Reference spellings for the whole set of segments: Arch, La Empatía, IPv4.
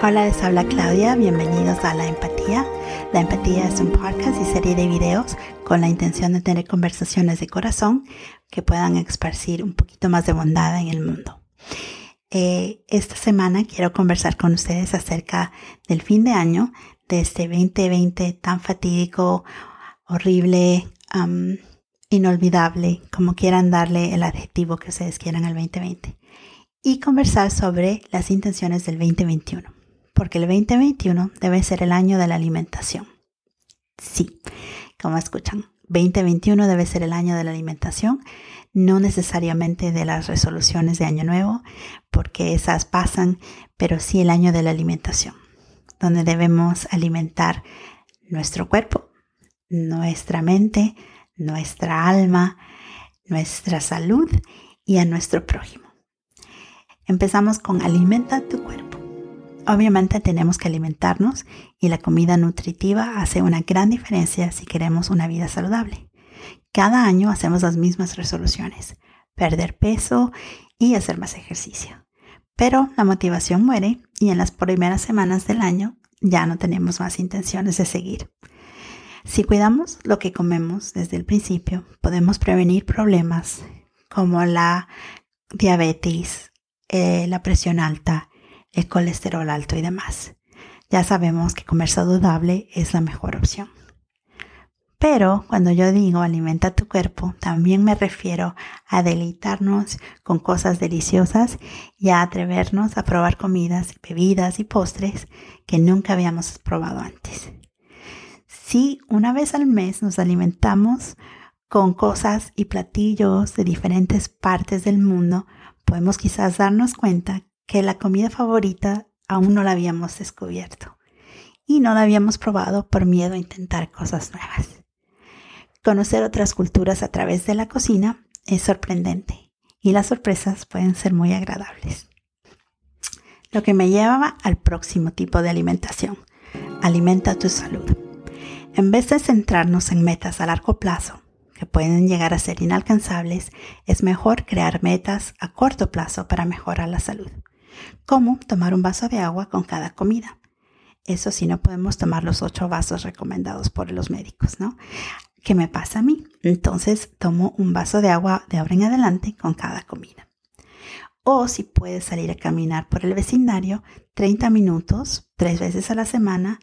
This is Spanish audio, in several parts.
Hola, les habla Claudia. Bienvenidos a La Empatía. La Empatía es un podcast y serie de videos con la intención de tener conversaciones de corazón que puedan esparcir un poquito más de bondad en el mundo. Esta semana quiero conversar con ustedes acerca del fin de año, de este 2020 tan fatídico, horrible, inolvidable, como quieran darle el adjetivo que ustedes quieran al 2020, y conversar sobre las intenciones del 2021. Porque el 2021 debe ser el año de la alimentación. Sí, como escuchan, 2021 debe ser el año de la alimentación, no necesariamente de las resoluciones de Año Nuevo, porque esas pasan, pero sí el año de la alimentación, donde debemos alimentar nuestro cuerpo, nuestra mente, nuestra alma, nuestra salud y a nuestro prójimo. Empezamos con alimenta tu cuerpo. Obviamente tenemos que alimentarnos y la comida nutritiva hace una gran diferencia si queremos una vida saludable. Cada año hacemos las mismas resoluciones, perder peso y hacer más ejercicio. Pero la motivación muere y en las primeras semanas del año ya no tenemos más intenciones de seguir. Si cuidamos lo que comemos desde el principio, podemos prevenir problemas como la diabetes, la presión alta, el colesterol alto y demás. Ya sabemos que comer saludable es la mejor opción. Pero cuando yo digo alimenta tu cuerpo, también me refiero a deleitarnos con cosas deliciosas y a atrevernos a probar comidas, bebidas y postres que nunca habíamos probado antes. Si una vez al mes nos alimentamos con cosas y platillos de diferentes partes del mundo, podemos quizás darnos cuenta que la comida favorita aún no la habíamos descubierto y no la habíamos probado por miedo a intentar cosas nuevas. Conocer otras culturas a través de la cocina es sorprendente y las sorpresas pueden ser muy agradables. Lo que me llevaba al próximo tipo de alimentación: alimenta tu salud. En vez de centrarnos en metas a largo plazo, que pueden llegar a ser inalcanzables, es mejor crear metas a corto plazo para mejorar la salud. Como tomar un vaso de agua con cada comida. Eso sí, no podemos tomar los 8 vasos recomendados por los médicos, ¿no? ¿Qué me pasa a mí? Entonces tomo un vaso de agua de ahora en adelante con cada comida. O si puedes salir a caminar por el vecindario 30 minutos, 3 veces a la semana,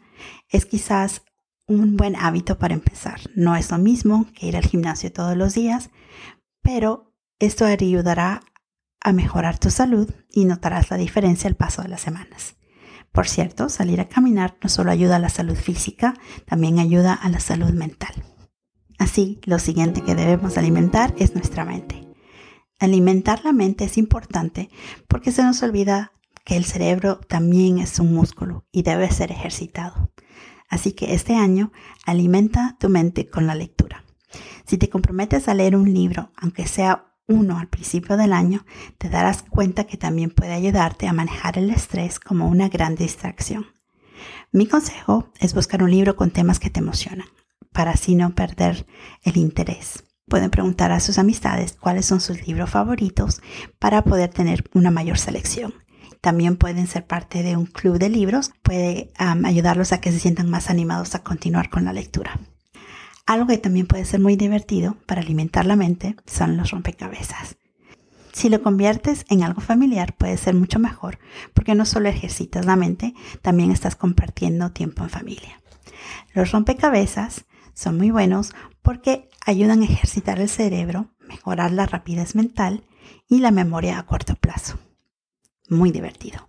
es quizás un buen hábito para empezar. No es lo mismo que ir al gimnasio todos los días, pero esto ayudará a mejorar tu salud y notarás la diferencia al paso de las semanas. Por cierto, salir a caminar no solo ayuda a la salud física, también ayuda a la salud mental. Así, lo siguiente que debemos alimentar es nuestra mente. Alimentar la mente es importante porque se nos olvida que el cerebro también es un músculo y debe ser ejercitado. Así que este año alimenta tu mente con la lectura. Si te comprometes a leer un libro, aunque sea uno al principio del año, te darás cuenta que también puede ayudarte a manejar el estrés como una gran distracción. Mi consejo es buscar un libro con temas que te emocionan, para así no perder el interés. Pueden preguntar a sus amistades cuáles son sus libros favoritos para poder tener una mayor selección. También pueden ser parte de un club de libros, puede ayudarlos a que se sientan más animados a continuar con la lectura. Algo que también puede ser muy divertido para alimentar la mente son los rompecabezas. Si lo conviertes en algo familiar, puede ser mucho mejor, porque no solo ejercitas la mente, también estás compartiendo tiempo en familia. Los rompecabezas son muy buenos porque ayudan a ejercitar el cerebro, mejorar la rapidez mental y la memoria a corto plazo. Muy divertido.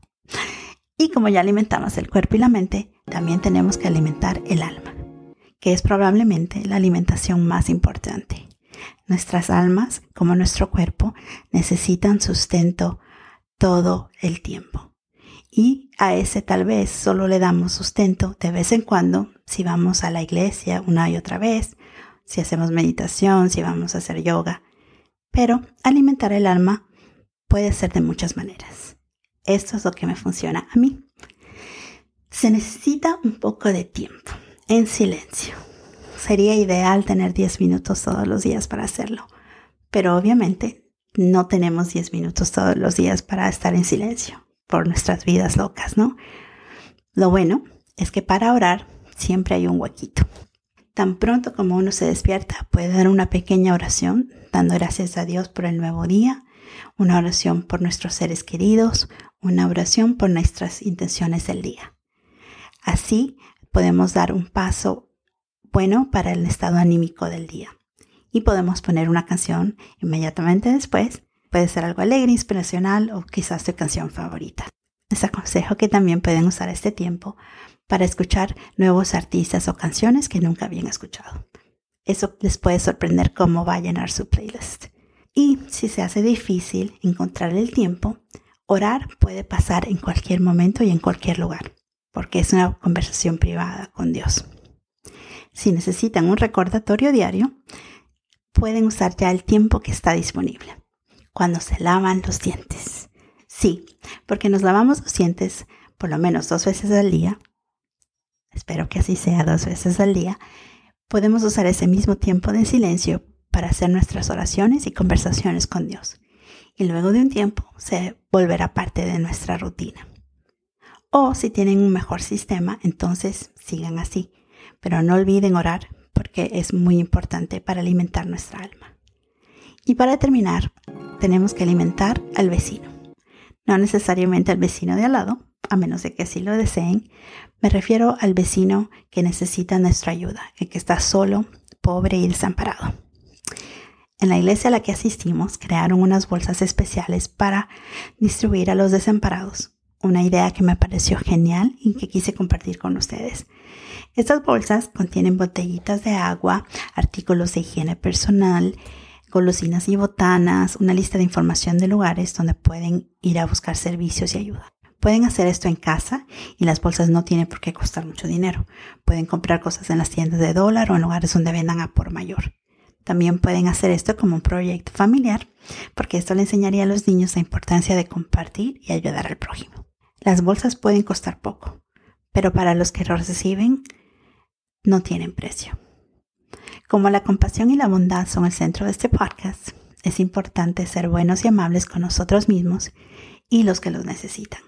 Y como ya alimentamos el cuerpo y la mente, también tenemos que alimentar el alma, que es probablemente la alimentación más importante. Nuestras almas, como nuestro cuerpo, necesitan sustento todo el tiempo. Y a ese tal vez solo le damos sustento de vez en cuando, si vamos a la iglesia una y otra vez, si hacemos meditación, si vamos a hacer yoga. Pero alimentar el alma puede ser de muchas maneras. Esto es lo que me funciona a mí. Se necesita un poco de tiempo, en silencio. Sería ideal tener 10 minutos todos los días para hacerlo, pero obviamente no tenemos 10 minutos todos los días para estar en silencio por nuestras vidas locas, ¿no? Lo bueno es que para orar siempre hay un huequito. Tan pronto como uno se despierta, puede dar una pequeña oración, dando gracias a Dios por el nuevo día, una oración por nuestros seres queridos, una oración por nuestras intenciones del día. Así podemos dar un paso bueno para el estado anímico del día. Y podemos poner una canción inmediatamente después. Puede ser algo alegre, inspiracional o quizás tu canción favorita. Les aconsejo que también pueden usar este tiempo para escuchar nuevos artistas o canciones que nunca habían escuchado. Eso les puede sorprender cómo va a llenar su playlist. Y si se hace difícil encontrar el tiempo, orar puede pasar en cualquier momento y en cualquier lugar, porque es una conversación privada con Dios. Si necesitan un recordatorio diario, pueden usar ya el tiempo que está disponible. Cuando se lavan los dientes. Sí, porque nos lavamos los dientes por lo menos 2 veces al día. Espero que así sea 2 veces al día. Podemos usar ese mismo tiempo de silencio para hacer nuestras oraciones y conversaciones con Dios. Y luego de un tiempo se volverá parte de nuestra rutina. O si tienen un mejor sistema, entonces sigan así. Pero no olviden orar porque es muy importante para alimentar nuestra alma. Y para terminar, tenemos que alimentar al vecino. No necesariamente al vecino de al lado, a menos de que así lo deseen. Me refiero al vecino que necesita nuestra ayuda, el que está solo, pobre y desamparado. En la iglesia a la que asistimos, crearon unas bolsas especiales para distribuir a los desamparados. Una idea que me pareció genial y que quise compartir con ustedes. Estas bolsas contienen botellitas de agua, artículos de higiene personal, golosinas y botanas, una lista de información de lugares donde pueden ir a buscar servicios y ayuda. Pueden hacer esto en casa y las bolsas no tienen por qué costar mucho dinero. Pueden comprar cosas en las tiendas de dólar o en lugares donde vendan a por mayor. También pueden hacer esto como un proyecto familiar, porque esto le enseñaría a los niños la importancia de compartir y ayudar al prójimo. Las bolsas pueden costar poco, pero para los que lo reciben no tienen precio. Como la compasión y la bondad son el centro de este podcast, es importante ser buenos y amables con nosotros mismos y los que los necesitan.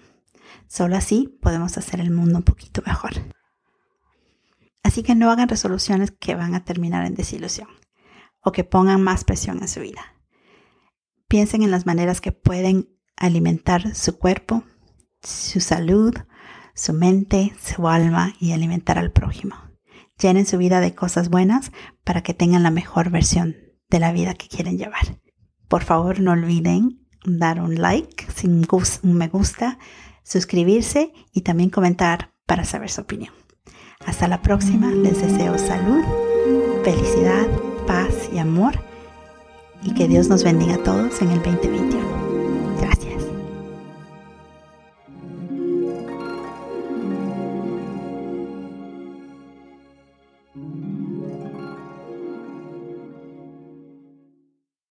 Solo así podemos hacer el mundo un poquito mejor. Así que no hagan resoluciones que van a terminar en desilusión o que pongan más presión en su vida. Piensen en las maneras que pueden alimentar su cuerpo, su salud, su mente, su alma y alimentar al prójimo. Llenen su vida de cosas buenas para que tengan la mejor versión de la vida que quieren llevar. Por favor, no olviden dar un like, un me gusta, suscribirse y también comentar para saber su opinión. Hasta la próxima, les deseo salud, felicidad, paz y amor y que Dios nos bendiga a todos en el 2021.